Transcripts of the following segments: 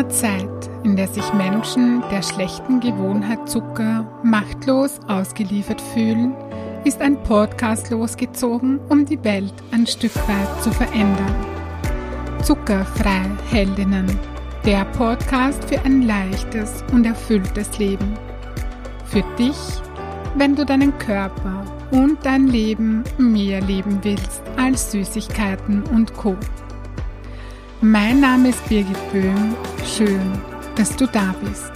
einer Zeit, in der sich Menschen der schlechten Gewohnheit Zucker machtlos ausgeliefert fühlen, ist ein Podcast losgezogen, um die Welt ein Stück weit zu verändern. Zuckerfrei Heldinnen, der Podcast für ein leichtes und erfülltes Leben. Für dich, wenn du deinen Körper und dein Leben mehr leben willst als Süßigkeiten und Co. Mein Name ist Birgit Böhm, schön, dass du da bist.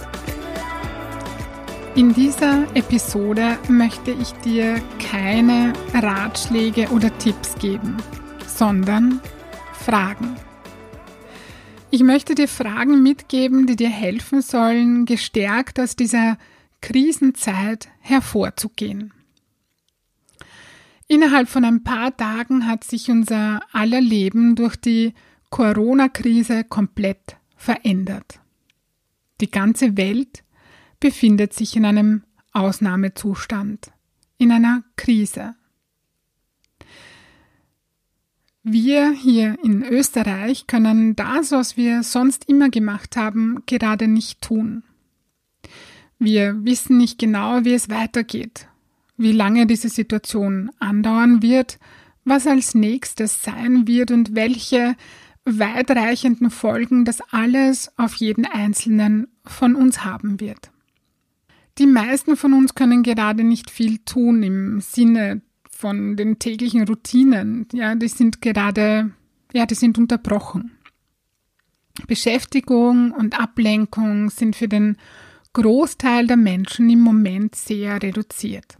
In dieser Episode möchte ich dir keine Ratschläge oder Tipps geben, sondern Fragen. Ich möchte dir Fragen mitgeben, die dir helfen sollen, gestärkt aus dieser Krisenzeit hervorzugehen. Innerhalb von ein paar Tagen hat sich unser aller Leben durch die Corona-Krise komplett verändert. Die ganze Welt befindet sich in einem Ausnahmezustand, in einer Krise. Wir hier in Österreich können das, was wir sonst immer gemacht haben, gerade nicht tun. Wir wissen nicht genau, wie es weitergeht, wie lange diese Situation andauern wird, was als nächstes sein wird und welche weitreichenden Folgen das alles auf jeden Einzelnen von uns haben wird. Die meisten von uns können gerade nicht viel tun im Sinne von den täglichen Routinen. Ja, die sind unterbrochen. Beschäftigung und Ablenkung sind für den Großteil der Menschen im Moment sehr reduziert.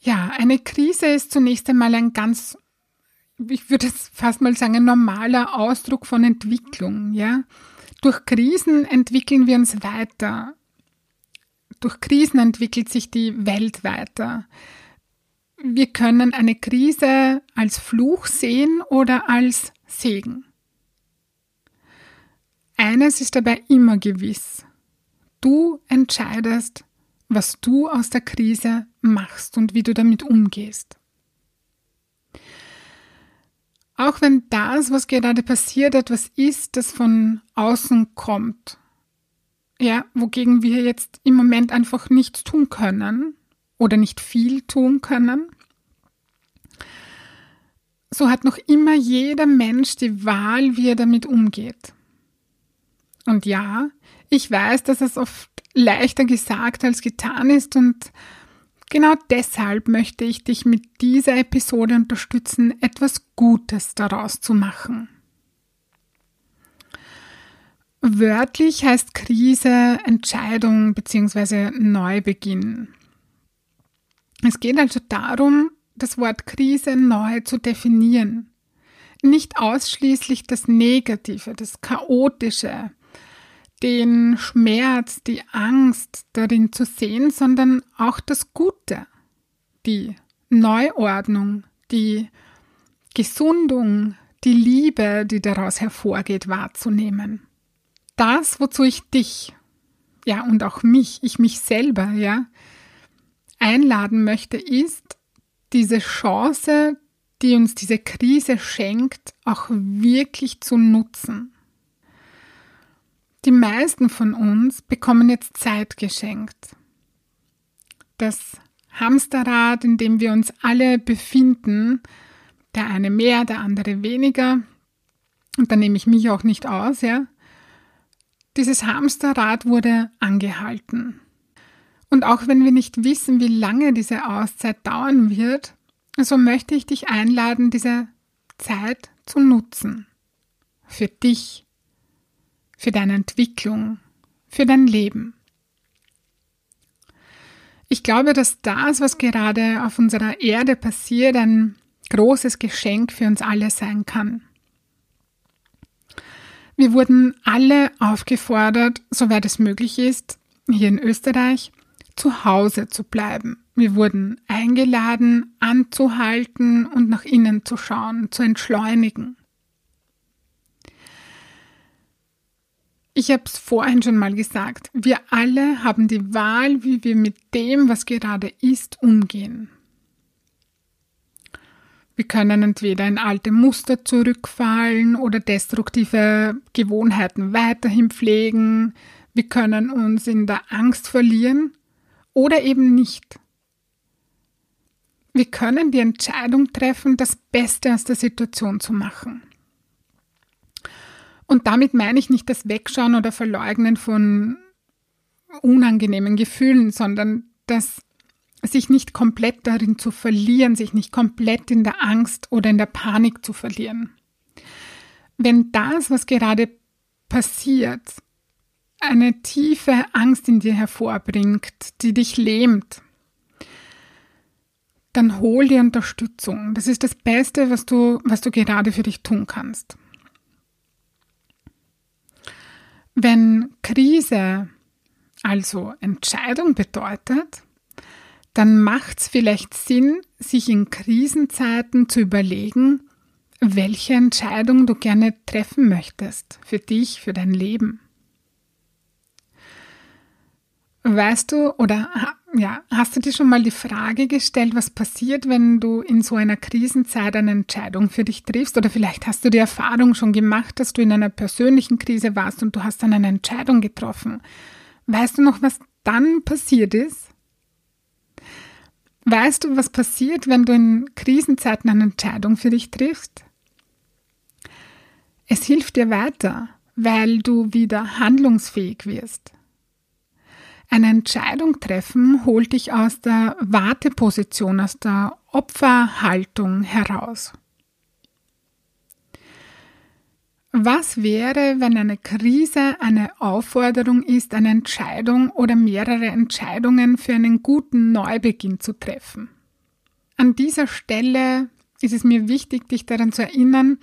Ja, eine Krise ist zunächst einmal ein ganz, ich würde es fast mal sagen, ein normaler Ausdruck von Entwicklung. Ja? Durch Krisen entwickeln wir uns weiter. Durch Krisen entwickelt sich die Welt weiter. Wir können eine Krise als Fluch sehen oder als Segen. Eines ist dabei immer gewiss. Du entscheidest, was du aus der Krise machst und wie du damit umgehst. Auch wenn das, was gerade passiert, etwas ist, das von außen kommt, ja, wogegen wir jetzt im Moment einfach nichts tun können oder nicht viel tun können, so hat noch immer jeder Mensch die Wahl, wie er damit umgeht. Und ja, ich weiß, dass es oft leichter gesagt als getan ist und genau deshalb möchte ich dich mit dieser Episode unterstützen, etwas Gutes daraus zu machen. Wörtlich heißt Krise Entscheidung bzw. Neubeginn. Es geht also darum, das Wort Krise neu zu definieren. Nicht ausschließlich das Negative, das Chaotische, den Schmerz, die Angst darin zu sehen, sondern auch das Gute, die Neuordnung, die Gesundung, die Liebe, die daraus hervorgeht, wahrzunehmen. Das, wozu ich dich, ja und auch mich selber, ja, einladen möchte, ist, diese Chance, die uns diese Krise schenkt, auch wirklich zu nutzen. Die meisten von uns bekommen jetzt Zeit geschenkt. Das Hamsterrad, in dem wir uns alle befinden, der eine mehr, der andere weniger, und da nehme ich mich auch nicht aus, ja. Dieses Hamsterrad wurde angehalten. Und auch wenn wir nicht wissen, wie lange diese Auszeit dauern wird, so möchte ich dich einladen, diese Zeit zu nutzen. Für dich, für deine Entwicklung, für dein Leben. Ich glaube, dass das, was gerade auf unserer Erde passiert, ein großes Geschenk für uns alle sein kann. Wir wurden alle aufgefordert, soweit es möglich ist, hier in Österreich, zu Hause zu bleiben. Wir wurden eingeladen, anzuhalten und nach innen zu schauen, zu entschleunigen. Ich habe es vorhin schon mal gesagt, wir alle haben die Wahl, wie wir mit dem, was gerade ist, umgehen. Wir können entweder in alte Muster zurückfallen oder destruktive Gewohnheiten weiterhin pflegen. Wir können uns in der Angst verlieren oder eben nicht. Wir können die Entscheidung treffen, das Beste aus der Situation zu machen. Und damit meine ich nicht das Wegschauen oder Verleugnen von unangenehmen Gefühlen, sondern das sich nicht komplett darin zu verlieren, sich nicht komplett in der Angst oder in der Panik zu verlieren. Wenn das, was gerade passiert, eine tiefe Angst in dir hervorbringt, die dich lähmt, dann hol dir Unterstützung. Das ist das Beste, was du gerade für dich tun kannst. Wenn Krise also Entscheidung bedeutet, dann macht es vielleicht Sinn, sich in Krisenzeiten zu überlegen, welche Entscheidung du gerne treffen möchtest für dich, für dein Leben. Weißt du hast du dir schon mal die Frage gestellt, was passiert, wenn du in so einer Krisenzeit eine Entscheidung für dich triffst? Oder vielleicht hast du die Erfahrung schon gemacht, dass du in einer persönlichen Krise warst und du hast dann eine Entscheidung getroffen. Weißt du noch, was dann passiert ist? Weißt du, was passiert, wenn du in Krisenzeiten eine Entscheidung für dich triffst? Es hilft dir weiter, weil du wieder handlungsfähig wirst. Eine Entscheidung treffen holt dich aus der Warteposition, aus der Opferhaltung heraus. Was wäre, wenn eine Krise eine Aufforderung ist, eine Entscheidung oder mehrere Entscheidungen für einen guten Neubeginn zu treffen? An dieser Stelle ist es mir wichtig, dich daran zu erinnern,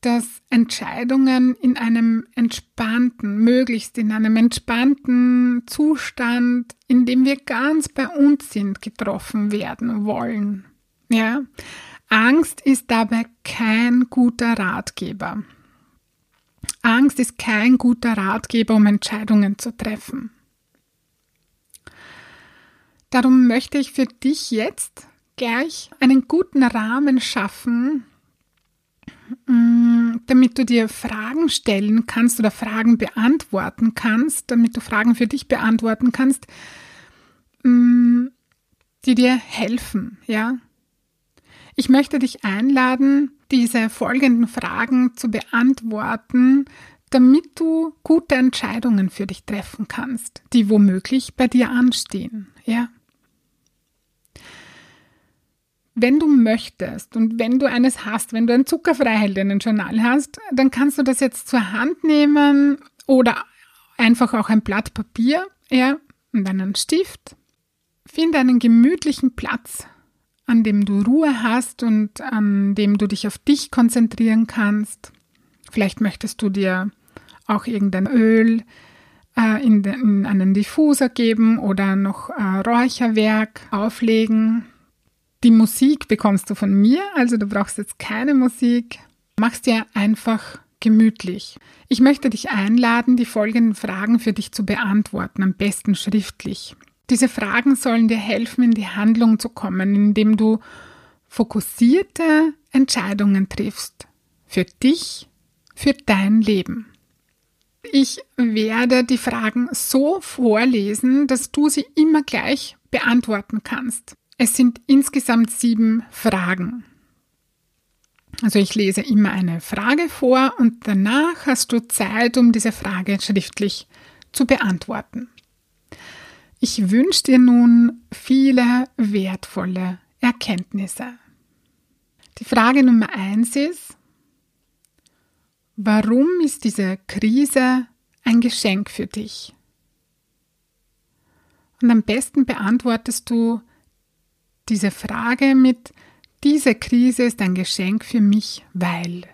dass Entscheidungen in einem entspannten, möglichst in einem entspannten Zustand, in dem wir ganz bei uns sind, getroffen werden wollen. Ja? Angst ist dabei kein guter Ratgeber. Angst ist kein guter Ratgeber, um Entscheidungen zu treffen. Darum möchte ich für dich jetzt gleich einen guten Rahmen schaffen, damit du dir Fragen stellen kannst oder Fragen beantworten kannst, damit du Fragen für dich beantworten kannst, die dir helfen, ja? Ich möchte dich einladen, diese folgenden Fragen zu beantworten, damit du gute Entscheidungen für dich treffen kannst, die womöglich bei dir anstehen, ja? Wenn du möchtest und wenn du eines hast, wenn du ein Zuckerfrei Heldinnen-Journal hast, dann kannst du das jetzt zur Hand nehmen oder einfach auch ein Blatt Papier, ja, und einen Stift. Finde einen gemütlichen Platz, an dem du Ruhe hast und an dem du dich auf dich konzentrieren kannst. Vielleicht möchtest du dir auch irgendein Öl in einen Diffuser geben oder noch Räucherwerk auflegen. Die Musik bekommst du von mir, also du brauchst jetzt keine Musik. Mach's dir einfach gemütlich. Ich möchte dich einladen, die folgenden Fragen für dich zu beantworten, am besten schriftlich. Diese Fragen sollen dir helfen, in die Handlung zu kommen, indem du fokussierte Entscheidungen triffst. Für dich, für dein Leben. Ich werde die Fragen so vorlesen, dass du sie immer gleich beantworten kannst. Es sind insgesamt 7 Fragen. Also ich lese immer eine Frage vor und danach hast du Zeit, um diese Frage schriftlich zu beantworten. Ich wünsche dir nun viele wertvolle Erkenntnisse. Die Frage Nummer 1 ist: Warum ist diese Krise ein Geschenk für dich? Und am besten beantwortest du diese Frage mit: Diese Krise ist ein Geschenk für mich, weil.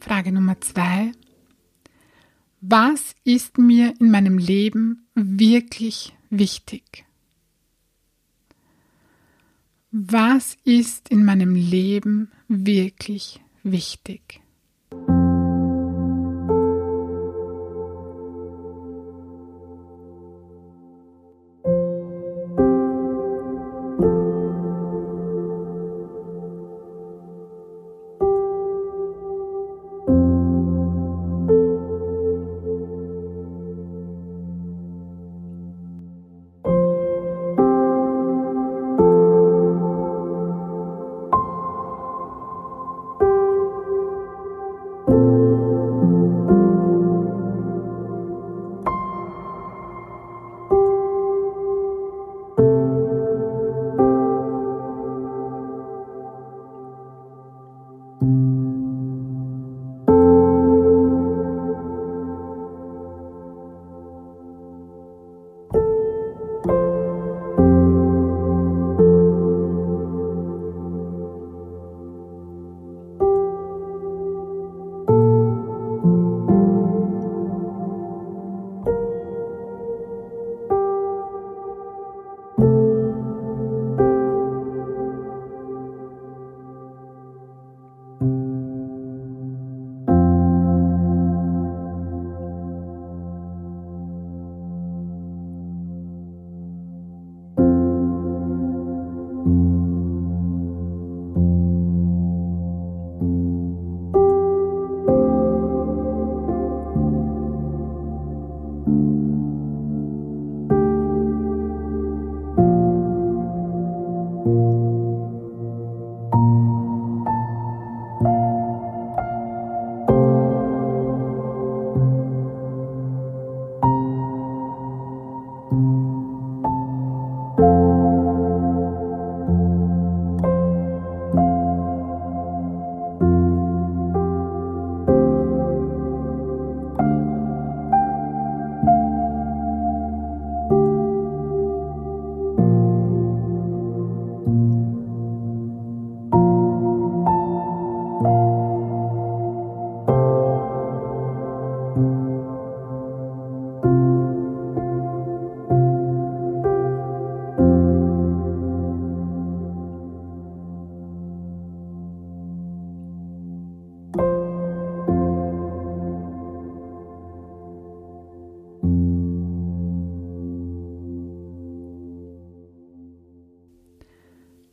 Frage Nummer 2. Was ist mir in meinem Leben wirklich wichtig? Was ist in meinem Leben wirklich wichtig?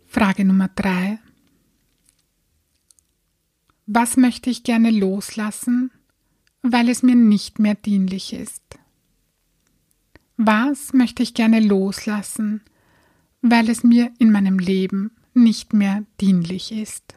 Frage Nummer 3. Was möchte ich gerne loslassen, weil es mir nicht mehr dienlich ist? Was möchte ich gerne loslassen, weil es mir in meinem Leben nicht mehr dienlich ist?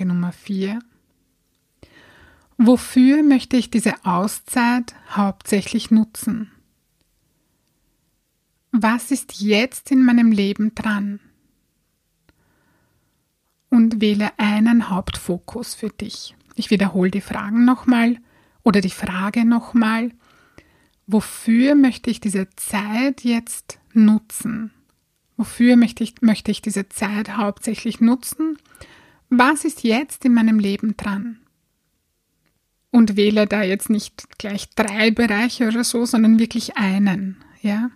Frage Nummer 4. Wofür möchte ich diese Auszeit hauptsächlich nutzen? Was ist jetzt in meinem Leben dran? Und wähle einen Hauptfokus für dich. Ich wiederhole die Fragen nochmal oder die Frage nochmal. Wofür möchte ich diese Zeit jetzt nutzen? Wofür möchte ich diese Zeit hauptsächlich nutzen? Was ist jetzt in meinem Leben dran? Und wähle da jetzt nicht gleich 3 Bereiche oder so, sondern wirklich einen, ja?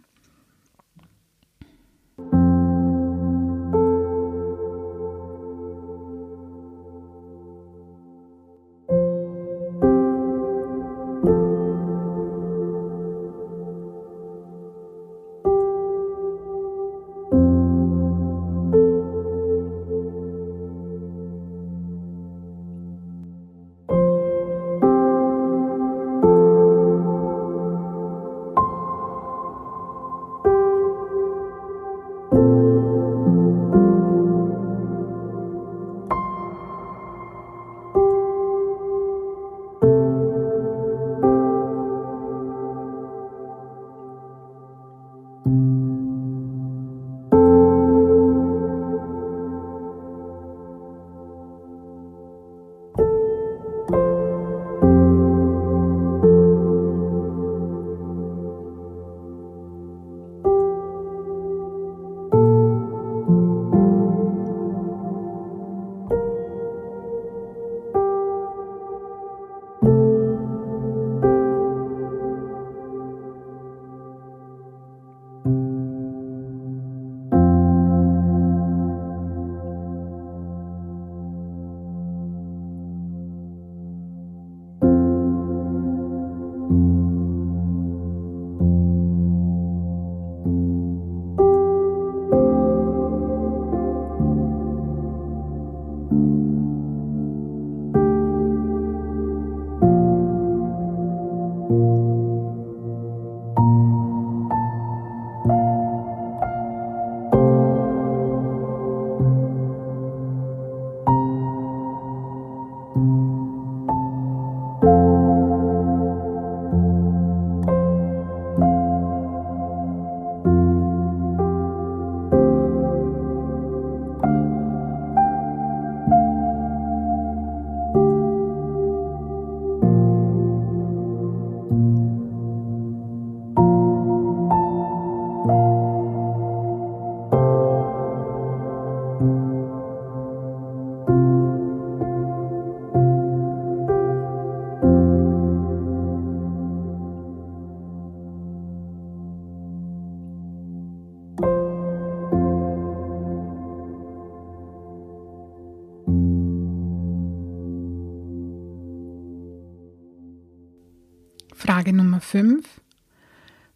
Frage Nummer 5.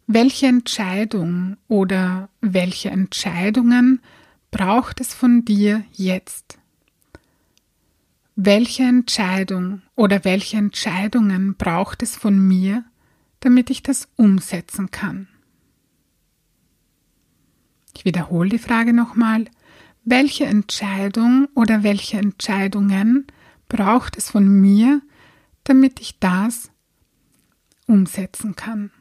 Welche Entscheidung oder welche Entscheidungen braucht es von dir jetzt? Welche Entscheidung oder welche Entscheidungen braucht es von mir, damit ich das umsetzen kann? Ich wiederhole die Frage nochmal. Welche Entscheidung oder welche Entscheidungen braucht es von mir, damit ich das umsetzen kann?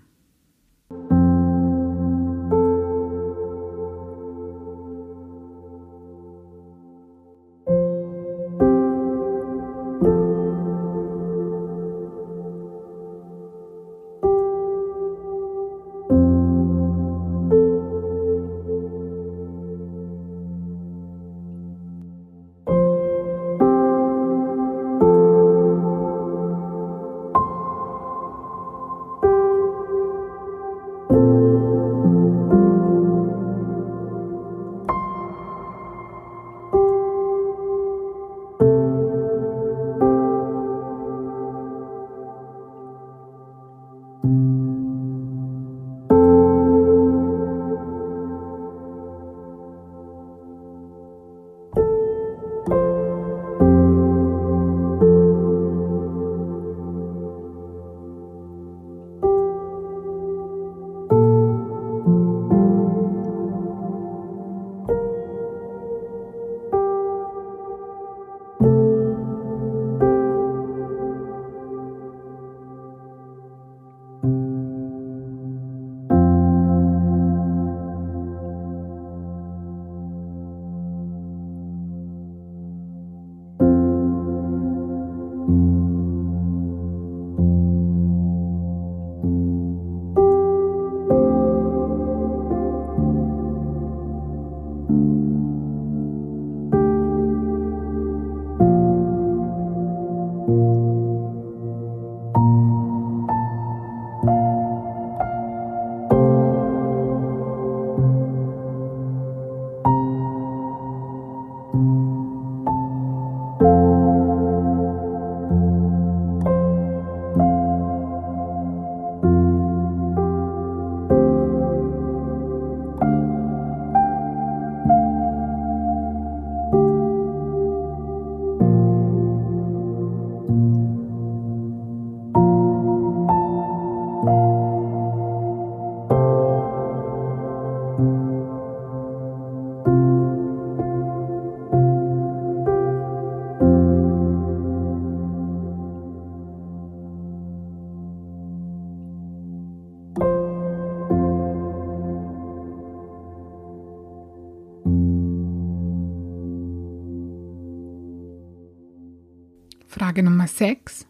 Frage Nummer 6.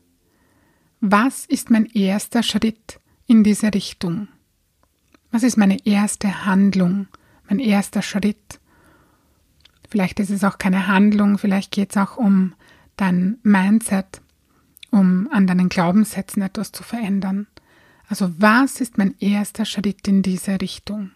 Was ist mein erster Schritt in diese Richtung? Was ist meine erste Handlung, mein erster Schritt? Vielleicht ist es auch keine Handlung, vielleicht geht es auch um dein Mindset, um an deinen Glaubenssätzen etwas zu verändern. Also was ist mein erster Schritt in diese Richtung?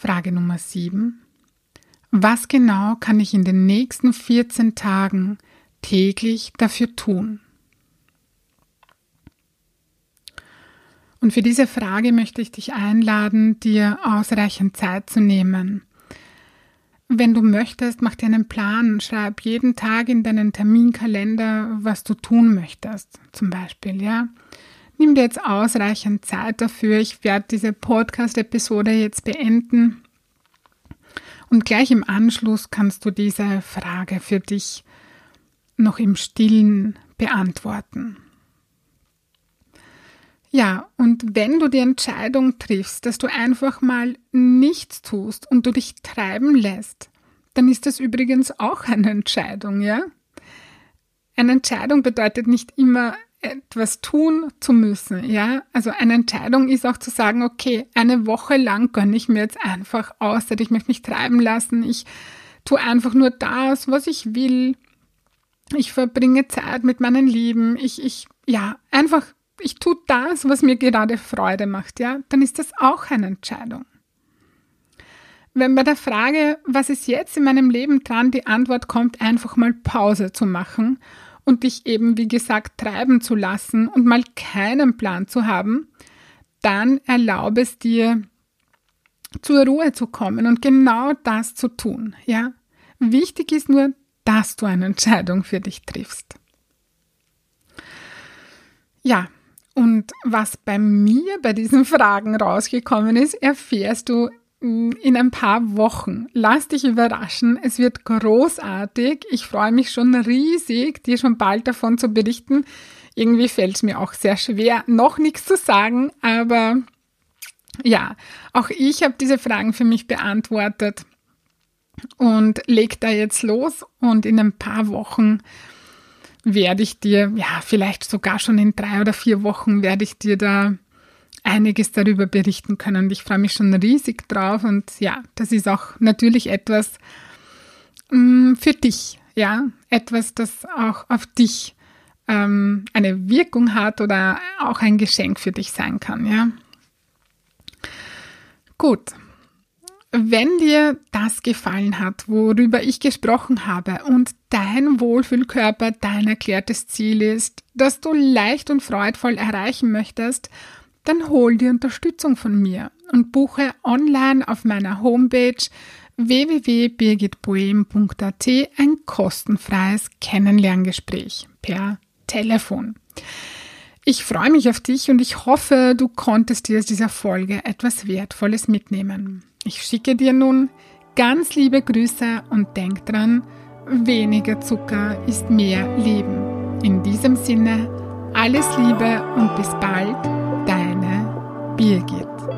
Frage Nummer 7. Was genau kann ich in den nächsten 14 Tagen täglich dafür tun? Und für diese Frage möchte ich dich einladen, dir ausreichend Zeit zu nehmen. Wenn du möchtest, mach dir einen Plan, schreib jeden Tag in deinen Terminkalender, was du tun möchtest, zum Beispiel, ja. Nimm dir jetzt ausreichend Zeit dafür. Ich werde diese Podcast-Episode jetzt beenden. Und gleich im Anschluss kannst du diese Frage für dich noch im Stillen beantworten. Ja, und wenn du die Entscheidung triffst, dass du einfach mal nichts tust und du dich treiben lässt, dann ist das übrigens auch eine Entscheidung, ja? Eine Entscheidung bedeutet nicht immer, etwas tun zu müssen, ja. Also eine Entscheidung ist auch zu sagen, okay, eine Woche lang gönne ich mir jetzt einfach Auszeit, ich möchte mich treiben lassen, ich tue einfach nur das, was ich will, ich verbringe Zeit mit meinen Lieben, ich tue das, was mir gerade Freude macht, ja. Dann ist das auch eine Entscheidung. Wenn bei der Frage, was ist jetzt in meinem Leben dran, die Antwort kommt, einfach mal Pause zu machen und dich eben, wie gesagt, treiben zu lassen und mal keinen Plan zu haben, dann erlaube es dir, zur Ruhe zu kommen und genau das zu tun. Ja? Wichtig ist nur, dass du eine Entscheidung für dich triffst. Ja, und was bei mir bei diesen Fragen rausgekommen ist, erfährst du in ein paar Wochen. Lass dich überraschen, es wird großartig. Ich freue mich schon riesig, dir schon bald davon zu berichten. Irgendwie fällt es mir auch sehr schwer, noch nichts zu sagen, aber Ja, auch ich habe diese Fragen für mich beantwortet und lege da jetzt los, und in ein paar Wochen werde ich dir, ja, vielleicht sogar schon in 3 oder 4 Wochen werde ich dir da einiges darüber berichten können, und ich freue mich schon riesig drauf, und ja, das ist auch natürlich etwas für dich, ja, etwas, das auch auf dich eine Wirkung hat oder auch ein Geschenk für dich sein kann, ja. Gut, wenn dir das gefallen hat, worüber ich gesprochen habe, und dein Wohlfühlkörper dein erklärtes Ziel ist, das du leicht und freudvoll erreichen möchtest, dann hol dir Unterstützung von mir und buche online auf meiner Homepage www.birgitböhm.at ein kostenfreies Kennenlerngespräch per Telefon. Ich freue mich auf dich, und ich hoffe, du konntest dir aus dieser Folge etwas Wertvolles mitnehmen. Ich schicke dir nun ganz liebe Grüße, und denk dran, weniger Zucker ist mehr Leben. In diesem Sinne, alles Liebe und bis bald, deine Birgit.